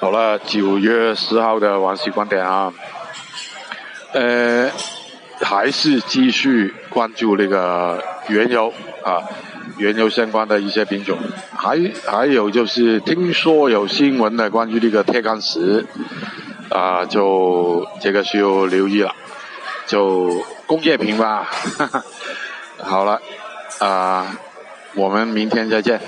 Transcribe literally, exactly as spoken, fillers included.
好了，九月四号的王石观点啊，呃，还是继续关注那个原油啊，原油相关的一些品种，还还有就是听说有新闻的关于这个铁矿石啊，就这个需要留意了，就工业品吧。哈哈好了啊、呃，我们明天再见。